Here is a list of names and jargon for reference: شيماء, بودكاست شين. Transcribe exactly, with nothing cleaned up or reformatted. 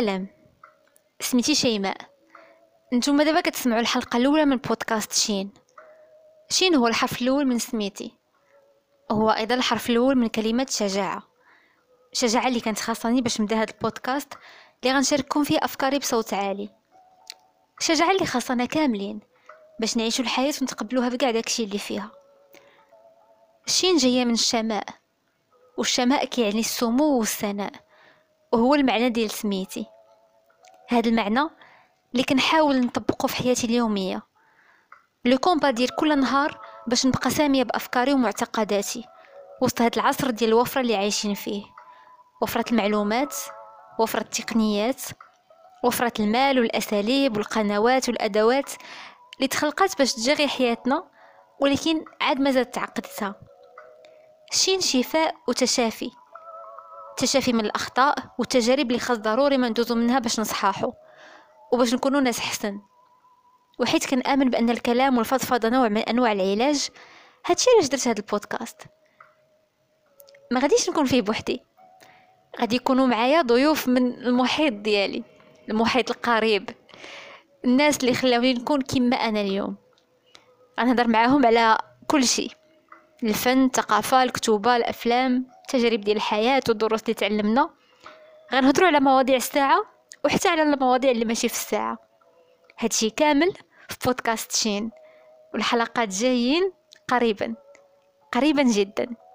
سلام، سميتي شيماء. نتوما دابا كتسمعوا الحلقه الاولى من بودكاست شين. شين هو الحرف الاول من سميتي، هو ايضا الحرف الاول من كلمه شجاعه. شجاعه اللي كانت خاصني باش نبدا هذا البودكاست اللي غنشارككم فيه افكاري بصوت عالي. شجاعه اللي خاصنا كاملين باش نعيشوا الحياه ونتقبلوها بكاع داكشي اللي فيها. شين جايه من الشماء، والشماء كيعني السمو والسناء، وهو المعنى ديال سميتي. هذا المعنى اللي كنحاول نطبقه في حياتي اليوميه، لو كومبا ديال كل نهار باش نبقى ساميه بافكاري ومعتقداتي وسط هذا العصر ديال الوفره اللي عايشين فيه، وفره المعلومات، وفره التقنيات، وفره المال والاساليب والقنوات والادوات اللي تخلقات باش تجري حياتنا، ولكن عاد مازال تعقدتها. شين شفاء وتشافي، تشافي من الاخطاء والتجارب اللي خاص ضروري ما ندوزو منها باش نصحاحو وباش نكونوا ناس حسن. وحيت كنآمن بان الكلام والفضفضه نوع من انواع العلاج، هادشي علاش درت هاد البودكاست. ما غاديش نكون فيه بوحدي، غادي يكونوا معايا ضيوف من المحيط ديالي، المحيط القريب، الناس اللي خلاوني نكون كما انا اليوم. غنهضر معاهم على كل شيء، الفن، الثقافه، الكتابه، الافلام، التجارب ديال الحياه والدروس اللي تعلمنا. غنهضروا على مواضيع الساعه وحتى على المواضيع اللي ماشي في الساعه. هادشي كامل في بودكاست شين، والحلقات جايين قريبا قريبا جدا.